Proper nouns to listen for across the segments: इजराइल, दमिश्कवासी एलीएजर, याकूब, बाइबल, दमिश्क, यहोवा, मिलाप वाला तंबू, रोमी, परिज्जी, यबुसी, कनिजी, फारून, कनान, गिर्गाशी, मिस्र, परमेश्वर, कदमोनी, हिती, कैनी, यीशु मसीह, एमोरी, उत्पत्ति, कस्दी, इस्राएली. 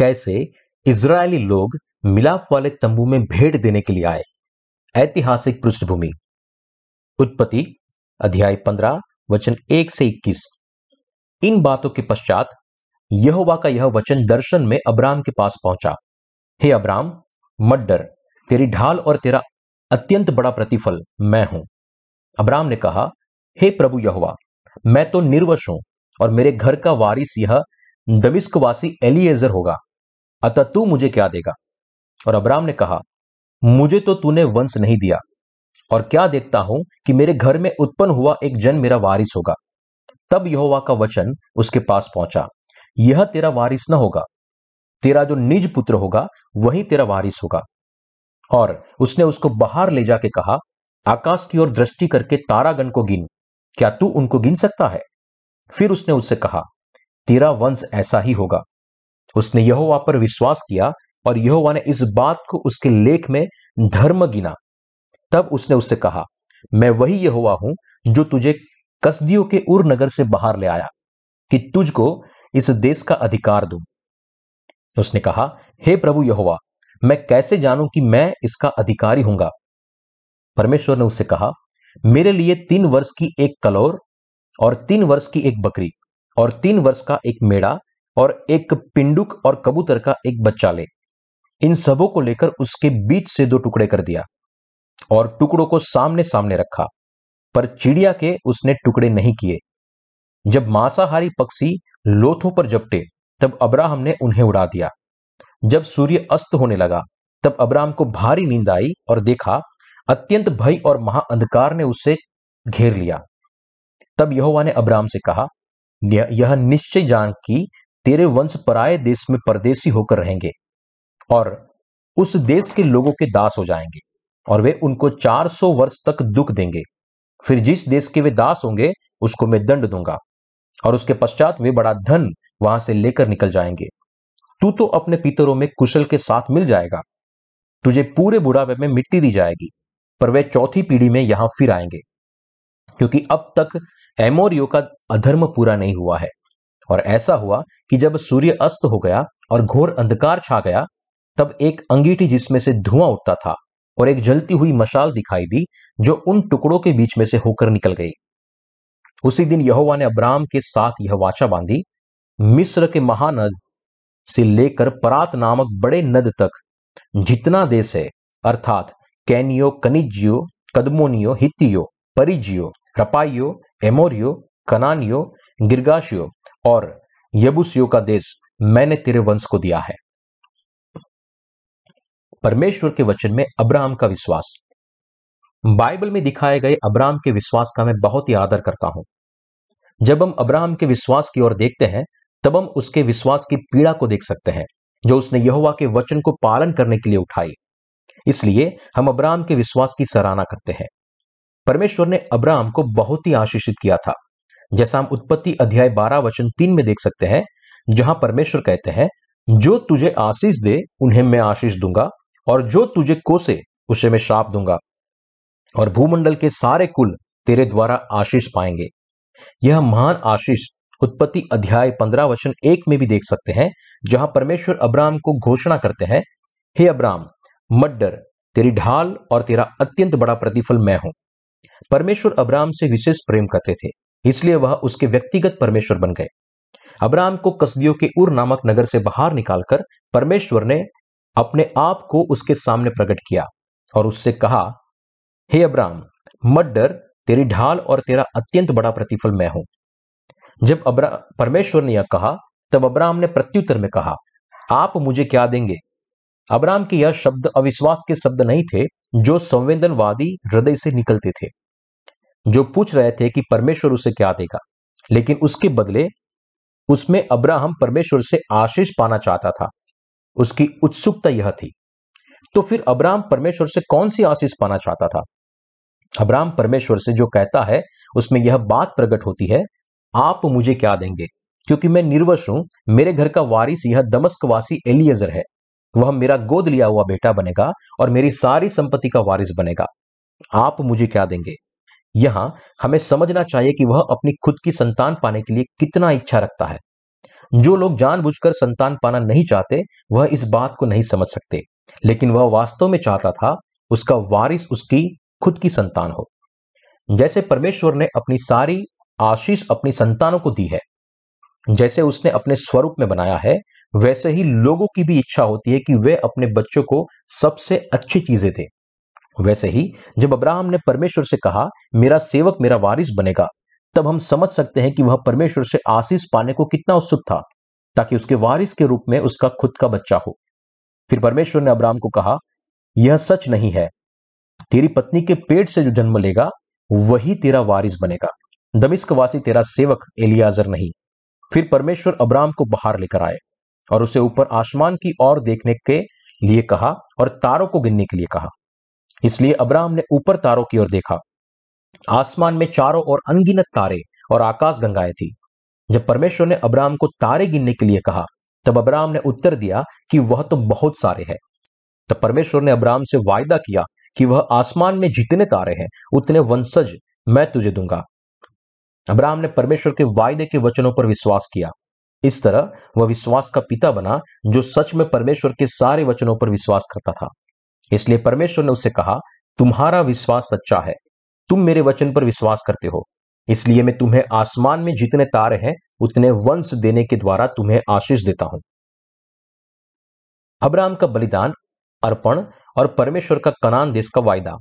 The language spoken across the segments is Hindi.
कैसे इजरायली लोग मिलाप वाले तंबू में भेंट देने के लिए आए। ऐतिहासिक पृष्ठभूमि। उत्पत्ति अध्याय 15 वचन 1 से 21। इन बातों के पश्चात यहोवा का यह वचन दर्शन में अब्राहम के पास पहुंचा। हे अब्राहम, मत डर, तेरी ढाल और तेरा अत्यंत बड़ा प्रतिफल मैं हूं। अब्राहम ने कहा, हे प्रभु यहोवा, मैं तो निर्वश हूं और मेरे घर का वारिस यह दमिश्कवासी एलीएजर होगा, अतः तू मुझे क्या देगा। और अब्राहम ने कहा, मुझे तो तूने वंश नहीं दिया, और क्या देखता हूं कि मेरे घर में उत्पन्न हुआ एक जन मेरा वारिस होगा। तब यहोवा का वचन उसके पास पहुंचा, यह तेरा वारिस न होगा, तेरा जो निज पुत्र होगा वही तेरा वारिस होगा। और उसने उसको बाहर ले जाके कहा, आकाश की ओर दृष्टि करके तारागण को गिन, क्या तू उनको गिन सकता है। फिर उसने उससे कहा, तेरा वंश ऐसा ही होगा। उसने यहोवा पर विश्वास किया और यहोवा ने इस बात को उसके लेख में धर्म गिना। तब उसने उससे कहा, मैं वही यहोवा हूं जो तुझे कस्दियों के उर नगर से बाहर ले आया कि तुझको इस देश का अधिकार दूं। उसने कहा, हे प्रभु यहोवा, मैं कैसे जानूं कि मैं इसका अधिकारी हूंगा। परमेश्वर ने उससे कहा, मेरे लिए 3 वर्ष की एक कलौर और 3 वर्ष की एक बकरी और 3 वर्ष का एक मेढ़ा और एक पिंडुक और कबूतर का एक बच्चा ले। इन सबों को लेकर उसके बीच से 2 टुकड़े कर दिया और टुकड़ों को सामने सामने रखा, पर चिड़िया के उसने टुकड़े नहीं किए। जब मांसाहारी पक्षी लोथों पर जपटे, तब अब्राहम ने उन्हें उड़ा दिया। जब सूर्य अस्त होने लगा, तब अब्राहम को भारी नींद आई और देखा अत्यंत भय और महाअंधकार ने उसे घेर लिया। तब यहोवा ने अब्राहम से कहा, यह निश्चय जान कि तेरे वंश पराये देश में परदेशी होकर रहेंगे और उस देश के लोगों के दास हो जाएंगे, और वे उनको 400 वर्ष तक दुख देंगे। फिर जिस देश के वे दास होंगे उसको मैं दंड दूंगा, और उसके पश्चात वे बड़ा धन वहां से लेकर निकल जाएंगे। तू तो अपने पितरों में कुशल के साथ मिल जाएगा, तुझे पूरे बुढ़ापे में मिट्टी दी जाएगी, पर वे 4थी पीढ़ी में यहां फिर आएंगे, क्योंकि अब तक एमोरियों का अधर्म पूरा नहीं हुआ है। और ऐसा हुआ कि जब सूर्य अस्त हो गया और घोर अंधकार छा गया, तब एक अंगीठी जिसमें से धुआं उठता था और एक जलती हुई मशाल दिखाई दी, जो उन टुकड़ों के बीच में से होकर निकल गई। उसी दिन यहोवा ने अब्राहम के साथ यह वाचा बांधी, मिस्र के महानद से लेकर परात नामक बड़े नद तक जितना देश है, अर्थात कैनियो, कनिजियो, कदमोनियो, हितियो, परिज्जियो, रपाईयो, एमोरियो, कनानियो, गिर्गाशियो और यबुसियों का देश मैंने तेरे वंश को दिया है। परमेश्वर के वचन में अब्राहम का विश्वास। बाइबल में दिखाए गए अब्राहम के विश्वास का मैं बहुत ही आदर करता हूं। जब हम अब्राहम के विश्वास की ओर देखते हैं, तब हम उसके विश्वास की पीड़ा को देख सकते हैं जो उसने यहोवा के वचन को पालन करने के लिए उठाई। इसलिए हम अब्राहम के विश्वास की सराहना करते हैं। परमेश्वर ने अब्राहम को बहुत ही आशीषित किया था, जैसा हम उत्पत्ति अध्याय 12 वचन 3 में देख सकते हैं, जहां परमेश्वर कहते हैं, जो तुझे आशीष दे उन्हें मैं आशीष दूंगा, और जो तुझे कोसे उसे मैं श्राप दूंगा, और भूमंडल के सारे कुल तेरे द्वारा आशीष पाएंगे। यह महान आशीष उत्पत्ति अध्याय 15 वचन 1 में भी देख सकते हैं, जहां परमेश्वर अब्राहम को घोषणा करते हैं, हे अब्राहम, मत डर, तेरी ढाल और तेरा अत्यंत बड़ा प्रतिफल मैं हूं। परमेश्वर अब्राहम से विशेष प्रेम करते थे, इसलिए वह उसके व्यक्तिगत परमेश्वर बन गए। अब्राहम को कसदियों के उर नामक नगर से बाहर निकालकर परमेश्वर ने अपने आप को उसके सामने प्रकट किया और उससे कहा, हे अब्राहम, मत डर, तेरी ढाल और तेरा अत्यंत बड़ा प्रतिफल मैं हूं। जब परमेश्वर ने यह कहा, तब अब्राहम ने प्रत्युत्तर में कहा, आप मुझे क्या देंगे। अब्राहम के यह शब्द अविश्वास के शब्द नहीं थे जो संवेदनवादी हृदय से निकलते थे, जो पूछ रहे थे कि परमेश्वर उसे क्या देगा, लेकिन उसके बदले उसमें अब्राहम परमेश्वर से आशीष पाना चाहता था। उसकी उत्सुकता यह थी। तो फिर अब्राहम परमेश्वर से कौन सी आशीष पाना चाहता था। अब्राहम परमेश्वर से जो कहता है, उसमें यह बात प्रकट होती है, आप मुझे क्या देंगे, क्योंकि मैं निर्वश हूं, मेरे घर का वारिस यह दमिश्कवासी एलीएजर है, वह मेरा गोद लिया हुआ बेटा बनेगा और मेरी सारी संपत्ति का वारिस बनेगा, आप मुझे क्या देंगे। यहां हमें समझना चाहिए कि वह अपनी खुद की संतान पाने के लिए कितना इच्छा रखता है। जो लोग जानबूझकर संतान पाना नहीं चाहते वह इस बात को नहीं समझ सकते, लेकिन वह वास्तव में चाहता था उसका वारिस उसकी खुद की संतान हो। जैसे परमेश्वर ने अपनी सारी आशीष अपनी संतानों को दी है, जैसे उसने अपने स्वरूप में बनाया है, वैसे ही लोगों की भी इच्छा होती है कि वे अपने बच्चों को सबसे अच्छी चीजें दें। वैसे ही जब अब्राहम ने परमेश्वर से कहा मेरा सेवक मेरा वारिस बनेगा, तब हम समझ सकते हैं कि वह परमेश्वर से आशीष पाने को कितना उत्सुक था, ताकि उसके वारिस के रूप में उसका खुद का बच्चा हो। फिर परमेश्वर ने अब्राहम को कहा, यह सच नहीं है, तेरी पत्नी के पेट से जो जन्म लेगा वही तेरा वारिस बनेगा, दमिश्कवासी तेरा सेवक एलीएजर नहीं। फिर परमेश्वर अब्राहम को बाहर लेकर आए और उसे ऊपर आसमान की ओर देखने के लिए कहा और तारों को गिनने के लिए कहा। इसलिए अब्राहम ने ऊपर तारों की ओर देखा। आसमान में चारों ओर अनगिनत तारे और आकाश गंगाएं थी। जब परमेश्वर ने अब्राहम को तारे गिनने के लिए कहा, तब अब्राहम ने उत्तर दिया कि वह तो बहुत सारे हैं। तब परमेश्वर ने अब्राहम से वायदा किया कि वह आसमान में जितने तारे हैं उतने वंशज मैं तुझे दूंगा। अब्राहम ने परमेश्वर के वायदे के वचनों पर विश्वास किया। इस तरह वह विश्वास का पिता बना जो सच में परमेश्वर के सारे वचनों पर विश्वास करता था। इसलिए परमेश्वर ने उससे कहा, तुम्हारा विश्वास सच्चा है, तुम मेरे वचन पर विश्वास करते हो, इसलिए मैं तुम्हें आसमान में जितने तारे हैं उतने वंश देने के द्वारा तुम्हें आशीष देता हूं। अब्राहम का बलिदान अर्पण और परमेश्वर का कनान देश का वायदा।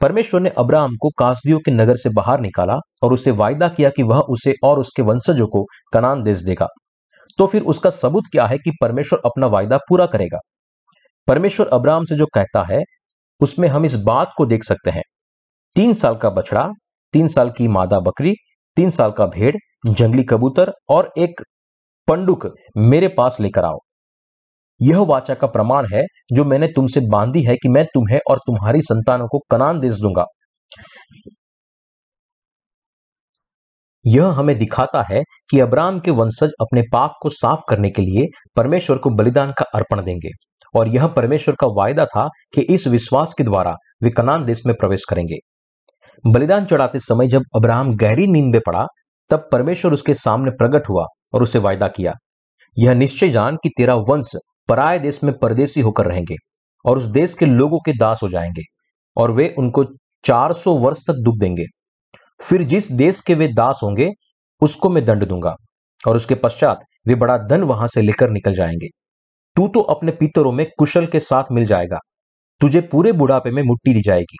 परमेश्वर ने अब्राहम को कस्दियों के नगर से बाहर निकाला और उसे वायदा किया कि वह उसे और उसके वंशजों को कनान देश देगा। तो फिर उसका सबूत क्या है कि परमेश्वर अपना वायदा पूरा करेगा? परमेश्वर अब्राहम से जो कहता है उसमें हम इस बात को देख सकते हैं। 3 साल का बछड़ा, 3 साल की मादा बकरी, 3 साल का भेड़, जंगली कबूतर और एक पंडुक मेरे पास लेकर आओ। यह वाचा का प्रमाण है जो मैंने तुमसे बांधी है कि मैं तुम्हें और तुम्हारी संतानों को कनान देश दूंगा। यह हमें दिखाता है कि अब्राहम के वंशज अपने पाप को साफ करने के लिए परमेश्वर को बलिदान का अर्पण देंगे, और यह परमेश्वर का वायदा था कि इस विश्वास के द्वारा वे कनान देश में प्रवेश करेंगे। बलिदान चढ़ाते समय जब अब्राहम गहरी नींद में पड़ा, तब परमेश्वर उसके सामने प्रकट हुआ और उसे वायदा किया, यह निश्चय जान कि तेरा वंश पराये देश में परदेसी होकर रहेंगे और उस देश के लोगों के दास हो जाएंगे, और वे उनको 400 वर्ष तक दुख देंगे। फिर जिस देश के वे दास होंगे उसको मैं दंड दूंगा, और उसके पश्चात वे बड़ा धन वहां से लेकर निकल जाएंगे। तू तो अपने पितरों में कुशल के साथ मिल जाएगा, तुझे पूरे बुढ़ापे में मुट्ठी दी जाएगी,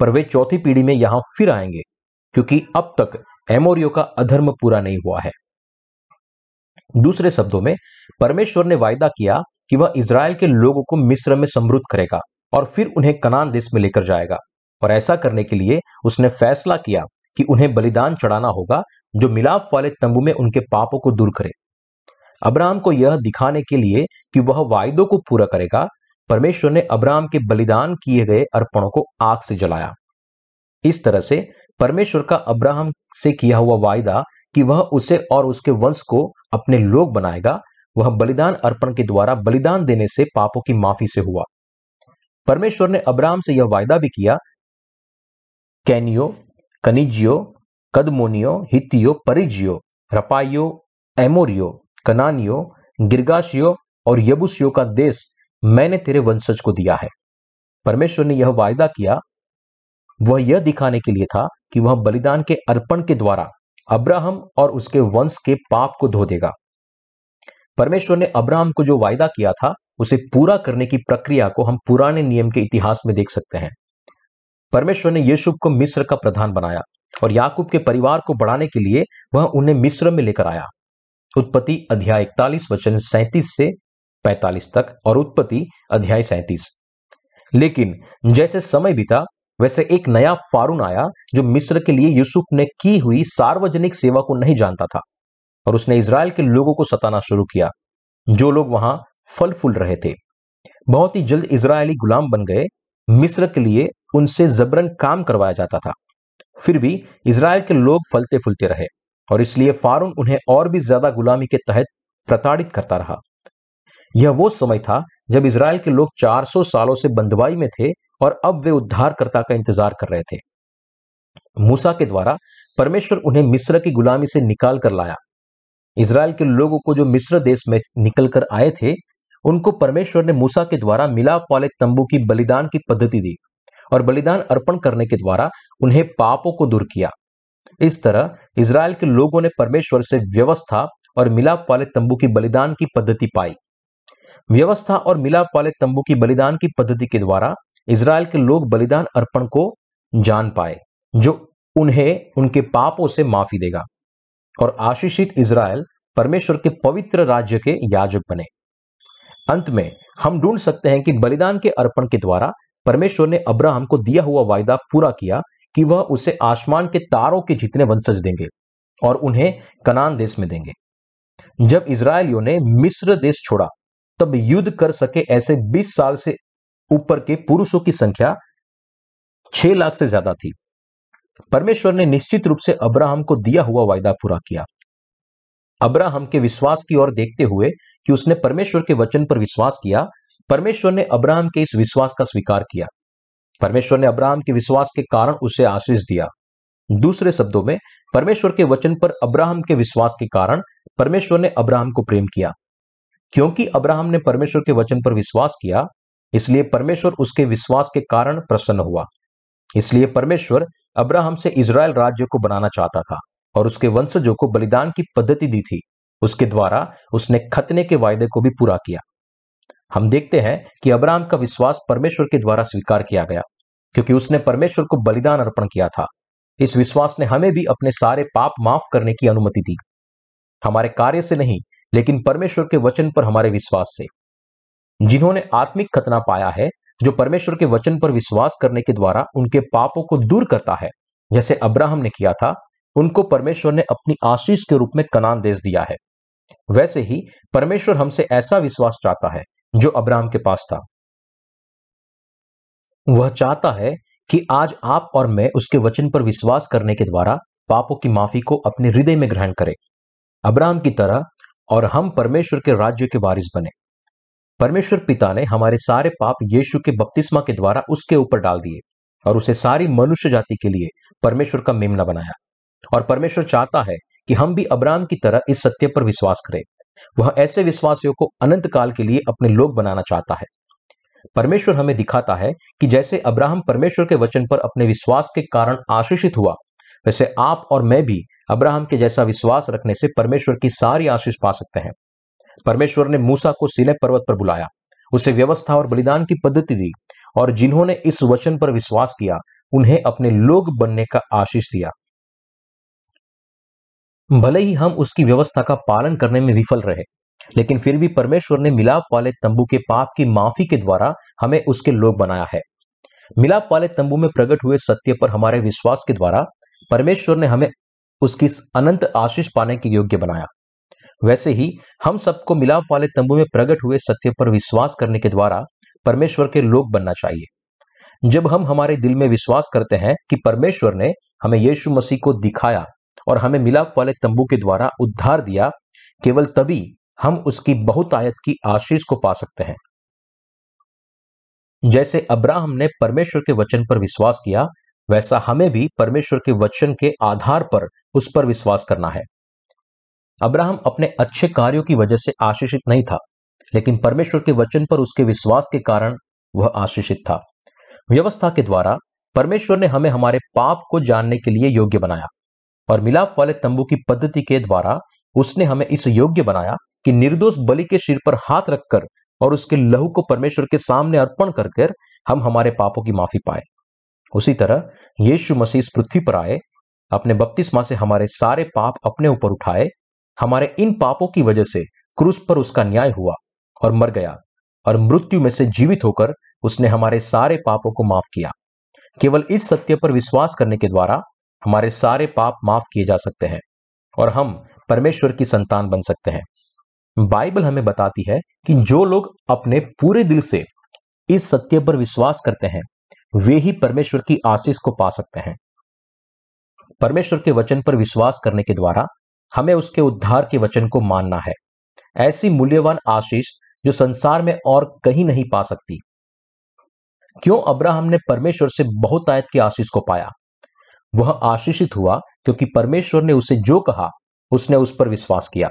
पर वे चौथी पीढ़ी में यहां फिर आएंगे, क्योंकि अब तक एमोरियों का अधर्म पूरा नहीं हुआ है। दूसरे शब्दों में, परमेश्वर ने वायदा किया कि वह इजराइल के लोगों को मिस्र में समृद्ध करेगा और फिर उन्हें कनान देश में लेकर जाएगा, और ऐसा करने के लिए उसने फैसला किया कि उन्हें बलिदान चढ़ाना होगा जो मिलाप वाले तंबू में उनके पापों को दूर करे। अब्राहम को यह दिखाने के लिए कि वह वायदों को पूरा करेगा, परमेश्वर ने अब्राहम के बलिदान किए गए अर्पणों को आग से जलाया। इस तरह से परमेश्वर का अब्राहम से किया हुआ वायदा कि वह उसे और उसके वंश को अपने लोग बनाएगा, वह बलिदान अर्पण के द्वारा बलिदान देने से पापों की माफी से हुआ। परमेश्वर ने अब्राहम से यह वायदा भी किया, कैनियों, कनिजियों, कदमोनियों, हितियों, परिज्जियों, रपाइयों, एमोरियों, कनानियों, गिर्गाशियों और यबुसियों का देश मैंने तेरे वंशज को दिया है। परमेश्वर ने यह वायदा किया, वह यह दिखाने के लिए था कि वह बलिदान के अर्पण के द्वारा अब्राहम और उसके वंश के पाप को धो देगा। परमेश्वर ने अब्राहम को जो वायदा किया था उसे पूरा करने की प्रक्रिया को हम पुराने नियम के इतिहास में देख सकते हैं। परमेश्वर ने यूसुफ को मिस्र का प्रधान बनाया और याकूब के परिवार को बढ़ाने के लिए वह उन्हें मिस्र में लेकर आया। उत्पत्ति अध्याय 41 वचन 37 से 45 तक और उत्पत्ति अध्याय 37। लेकिन जैसे समय बीता वैसे एक नया फारून आया जो मिस्र के लिए यूसुफ ने की हुई सार्वजनिक सेवा को नहीं जानता था, और उसने इजराइल के लोगों को सताना शुरू किया जो लोग वहां फल फूल रहे थे। बहुत ही जल्द इजरायली गुलाम बन गए। मिस्र के लिए उनसे जबरन काम करवाया जाता था, फिर भी इजराइल के लोग फलते फूलते रहे, और इसलिए फारून उन्हें और भी ज्यादा गुलामी के तहत प्रताड़ित करता रहा। यह वो समय था जब इजराइल के लोग 400 सालों से बंधुआई में थे और अब वे उद्धारकर्ता का इंतजार कर रहे थे। मूसा के द्वारा परमेश्वर उन्हें मिस्र की गुलामी से निकाल कर लाया। इजराइल के लोगों को जो मिस्र देश में निकलकर आए थे, उनको परमेश्वर ने मूसा के द्वारा मिलाप वाले तंबू की बलिदान की पद्धति दी और बलिदान अर्पण करने के द्वारा उन्हें पापों को दूर किया। इस तरह इजराइल के लोगों ने परमेश्वर से व्यवस्था और मिलाप वाले तंबू की बलिदान की पद्धति पाई। व्यवस्था और मिलाप वाले तंबू की बलिदान की पद्धति के द्वारा इजराइल के लोग बलिदान अर्पण को जान पाए, जो उन्हें उनके पापों से माफी देगा, और आशीषित इजराइल परमेश्वर के पवित्र राज्य के याजक बने। अंत में हम ढूंढ सकते हैं कि बलिदान के अर्पण के द्वारा परमेश्वर ने अब्राहम को दिया हुआ वायदा पूरा किया कि वह उसे आसमान के तारों के जितने वंशज देंगे और उन्हें कनान देश में देंगे। जब इजरायलियों ने मिस्र देश छोड़ा, तब युद्ध कर सके ऐसे 20 साल से ऊपर के पुरुषों की संख्या 6 लाख से ज्यादा थी। परमेश्वर ने निश्चित रूप से अब्राहम को दिया हुआ वायदा पूरा किया। अब्राहम के विश्वास की ओर देखते हुए कि उसने परमेश्वर के वचन पर विश्वास किया, परमेश्वर ने अब्राहम के इस विश्वास का स्वीकार किया। परमेश्वर ने अब्राहम के विश्वास के कारण उसे आशीष दिया। दूसरे शब्दों में, परमेश्वर के वचन पर अब्राहम के विश्वास के कारण परमेश्वर ने अब्राहम को प्रेम किया। क्योंकि अब्राहम ने परमेश्वर के वचन पर विश्वास किया, इसलिए परमेश्वर उसके विश्वास के कारण प्रसन्न हुआ। इसलिए परमेश्वर अब्राहम से इजराइल राज्य को बनाना चाहता था और उसके वंशजों को बलिदान की पद्धति दी थी। उसके द्वारा उसने खतने के वायदे को भी पूरा किया। हम देखते हैं कि अब्राहम का विश्वास परमेश्वर के द्वारा स्वीकार किया गया, क्योंकि उसने परमेश्वर को बलिदान अर्पण किया था। इस विश्वास ने हमें भी अपने सारे पाप माफ करने की अनुमति दी, हमारे कार्य से नहीं, लेकिन परमेश्वर के वचन पर हमारे विश्वास से। जिन्होंने आत्मिक खतना पाया है, जो परमेश्वर के वचन पर विश्वास करने के द्वारा उनके पापों को दूर करता है, जैसे अब्राहम ने किया था, उनको परमेश्वर ने अपनी आशीष के रूप में कनान देश दिया है। वैसे ही परमेश्वर हमसे ऐसा विश्वास चाहता है जो अब्राहम के पास था। वह चाहता है कि आज आप और मैं उसके वचन पर विश्वास करने के द्वारा पापों की माफी को अपने हृदय में ग्रहण करें, अब्राहम की तरह, और हम परमेश्वर के राज्य के वारिस बने। परमेश्वर पिता ने हमारे सारे पाप यीशु के बपतिस्मा के द्वारा उसके ऊपर डाल दिए और उसे सारी मनुष्य जाति के लिए परमेश्वर का मेमना बनाया। और परमेश्वर चाहता है कि हम भी अब्राहम की तरह इस सत्य पर विश्वास करें। वह ऐसे विश्वासियों को अनंत काल के लिए अपने लोग बनाना चाहता है। परमेश्वर हमें दिखाता है कि जैसे अब्राहम परमेश्वर के वचन पर अपने विश्वास के कारण आशीषित हुआ, वैसे आप और मैं भी अब्राहम के जैसा विश्वास रखने से परमेश्वर की सारी आशीष पा सकते हैं। परमेश्वर ने मूसा को सीनै पर्वत पर बुलाया, उसे व्यवस्था और बलिदान की पद्धति दी, और जिन्होंने इस वचन पर विश्वास किया उन्हें अपने लोग बनने का आशीष दिया। भले ही हम उसकी व्यवस्था का पालन करने में विफल रहे, लेकिन फिर भी परमेश्वर ने मिलाप वाले तंबू के पाप की माफी के द्वारा हमें उसके लोग बनाया है। मिलाप वाले तंबू में प्रकट हुए सत्य पर हमारे विश्वास के द्वारा परमेश्वर ने हमें उसकी अनंत आशीष पाने के योग्य बनाया। वैसे ही हम सबको मिलाप वाले तंबू में प्रकट हुए सत्य पर विश्वास करने के द्वारा परमेश्वर के लोग बनना चाहिए। जब हम हमारे दिल में विश्वास करते हैं कि परमेश्वर ने हमें यीशु मसीह को दिखाया और हमें मिलाप वाले तंबू के द्वारा उद्धार दिया, केवल तभी हम उसकी बहुतायत की आशीष को पा सकते हैं। जैसे अब्राहम ने परमेश्वर के वचन पर विश्वास किया, वैसा हमें भी परमेश्वर के वचन के आधार पर उस पर विश्वास करना है। अब्राहम अपने अच्छे कार्यों की वजह से आशीषित नहीं था, लेकिन परमेश्वर के वचन पर उसके विश्वास के कारण वह आशीषित था। व्यवस्था के द्वारा परमेश्वर ने हमें हमारे पाप को जानने के लिए योग्य बनाया, और मिलाप वाले तंबू की पद्धति के द्वारा उसने हमें इस योग्य बनाया कि निर्दोष बलि के सिर पर हाथ रखकर और उसके लहू को परमेश्वर के सामने अर्पण करके हम हमारे पापों की माफी पाए। उसी तरह यीशु मसीह इस पृथ्वी पर आए, अपने बपतिस्मा से हमारे सारे पाप अपने ऊपर उठाए। हमारे इन पापों की वजह से क्रूस पर उसका न्याय हुआ और मर गया, और मृत्यु में से जीवित होकर उसने हमारे सारे पापों को माफ किया। केवल इस सत्य पर विश्वास करने के द्वारा हमारे सारे पाप माफ किए जा सकते हैं और हम परमेश्वर की संतान बन सकते हैं। बाइबल हमें बताती है कि जो लोग अपने पूरे दिल से इस सत्य पर विश्वास करते हैं, वे ही परमेश्वर की आशीष को पा सकते हैं। परमेश्वर के वचन पर विश्वास करने के द्वारा हमें उसके उद्धार के वचन को मानना है, ऐसी मूल्यवान आशीष जो संसार में और कहीं नहीं पा सकती। क्यों अब्राहम ने परमेश्वर से बहुतायत की आशीष को पाया? वह आशीषित हुआ क्योंकि परमेश्वर ने उसे जो कहा उसने उस पर विश्वास किया।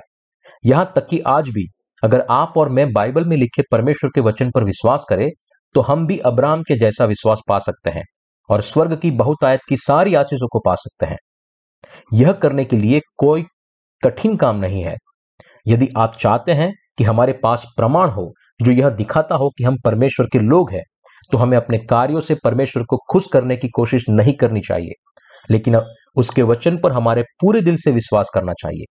यहां तक कि आज भी अगर आप और मैं बाइबल में लिखे परमेश्वर के वचन पर विश्वास करें तो हम भी अब्राहम के जैसा विश्वास पा सकते हैं और स्वर्ग की बहुतायत की सारी आशीषों को पा सकते हैं। यह करने के लिए कोई कठिन काम नहीं है। यदि आप चाहते हैं कि हमारे पास प्रमाण हो जो यह दिखाता हो कि हम परमेश्वर के लोग हैं, तो हमें अपने कार्यों से परमेश्वर को खुश करने की कोशिश नहीं करनी चाहिए, लेकिन उसके वचन पर हमारे पूरे दिल से विश्वास करना चाहिए।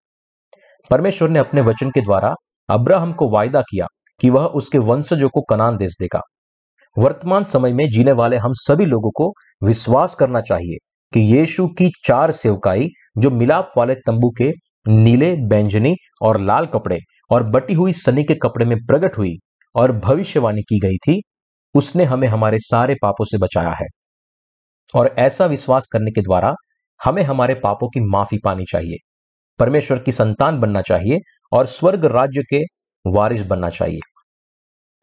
परमेश्वर ने अपने वचन के द्वारा अब्राहम को वायदा किया कि वह उसके वंशजों को कनान देश देगा। वर्तमान समय में जीने वाले हम सभी लोगों को विश्वास करना चाहिए कि यीशु की चार सेवकाई, जो मिलाप वाले तंबू के नीले, बैंगनी और लाल कपड़े और बटी हुई सनी के कपड़े में प्रकट हुई और भविष्यवाणी की गई थी, उसने हमें हमारे सारे पापों से बचाया है और ऐसा विश्वास करने के द्वारा हमें हमारे पापों की माफी पानी चाहिए, परमेश्वर की संतान बनना चाहिए और स्वर्ग राज्य के वारिस बनना चाहिए।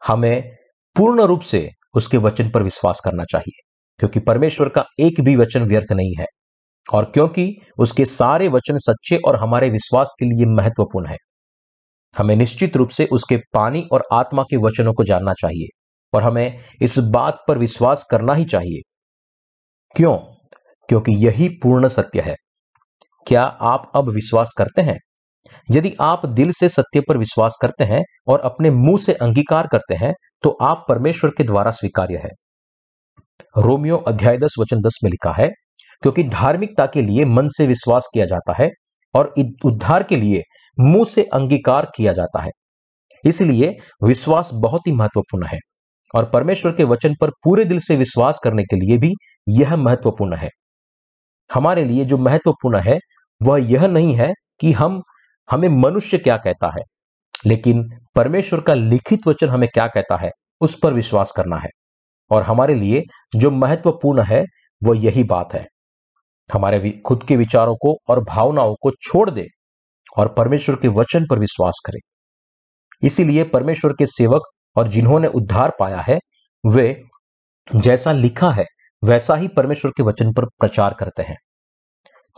हमें पूर्ण रूप से उसके वचन पर विश्वास करना चाहिए, क्योंकि परमेश्वर का एक भी वचन व्यर्थ नहीं है और क्योंकि उसके सारे वचन सच्चे और हमारे विश्वास के लिए महत्वपूर्ण है। हमें निश्चित रूप से उसके पानी और आत्मा के वचनों को जानना चाहिए और हमें इस बात पर विश्वास करना ही चाहिए। क्यों? क्योंकि यही पूर्ण सत्य है। क्या आप अब विश्वास करते हैं? यदि आप दिल से सत्य पर विश्वास करते हैं और अपने मुंह से अंगीकार करते हैं तो आप परमेश्वर के द्वारा स्वीकार्य है। रोमियो अध्याय 10:10 में लिखा है, क्योंकि धार्मिकता के लिए मन से विश्वास किया जाता है और उद्धार के लिए मुंह से अंगीकार किया जाता है। इसलिए विश्वास बहुत ही महत्वपूर्ण है और परमेश्वर के वचन पर पूरे दिल से विश्वास करने के लिए भी यह महत्वपूर्ण है। हमारे लिए जो महत्वपूर्ण है वह यह नहीं है कि हमें मनुष्य क्या कहता है, लेकिन परमेश्वर का लिखित वचन हमें क्या कहता है उस पर विश्वास करना है। और हमारे लिए जो महत्वपूर्ण है वह यही बात है। हमारे खुद के विचारों को और भावनाओं को छोड़ दे और परमेश्वर के वचन पर विश्वास करें। इसीलिए परमेश्वर के सेवक और जिन्होंने उद्धार पाया है वे जैसा लिखा है वैसा ही परमेश्वर के वचन पर प्रचार करते हैं।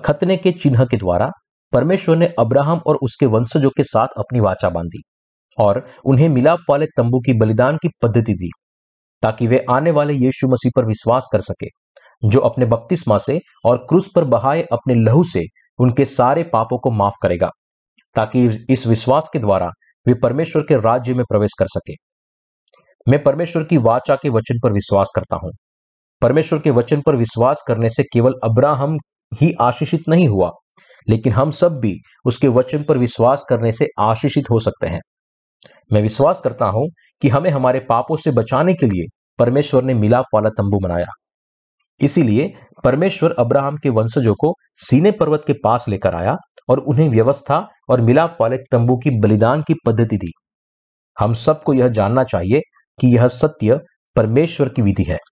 खतने के चिन्ह के द्वारा परमेश्वर ने अब्राहम और उसके वंशजों के साथ अपनी वाचा बांधी और उन्हें मिलाप वाले तंबू की बलिदान की पद्धति दी, ताकि वे आने वाले यीशु मसीह पर विश्वास कर सके, जो अपने बपतिस्मा से और क्रूस पर बहाए अपने लहू से उनके सारे पापों को माफ करेगा, ताकि इस विश्वास के द्वारा वे परमेश्वर के राज्य में प्रवेश कर सके। मैं परमेश्वर की वाचा के वचन पर विश्वास करता हूं। परमेश्वर के वचन पर विश्वास करने से केवल अब्राहम ही आशीषित नहीं हुआ, लेकिन हम सब भी उसके वचन पर विश्वास करने से आशीषित हो सकते हैं। मैं विश्वास करता हूं कि हमें हमारे पापों से बचाने के लिए परमेश्वर ने मिलाप वाला तंबू बनाया। इसीलिए परमेश्वर अब्राहम के वंशजों को सीनै पर्वत के पास लेकर आया और उन्हें व्यवस्था और मिलाप वाले तंबू की बलिदान की पद्धति दी। हम सबको यह जानना चाहिए कि यह सत्य परमेश्वर की विधि है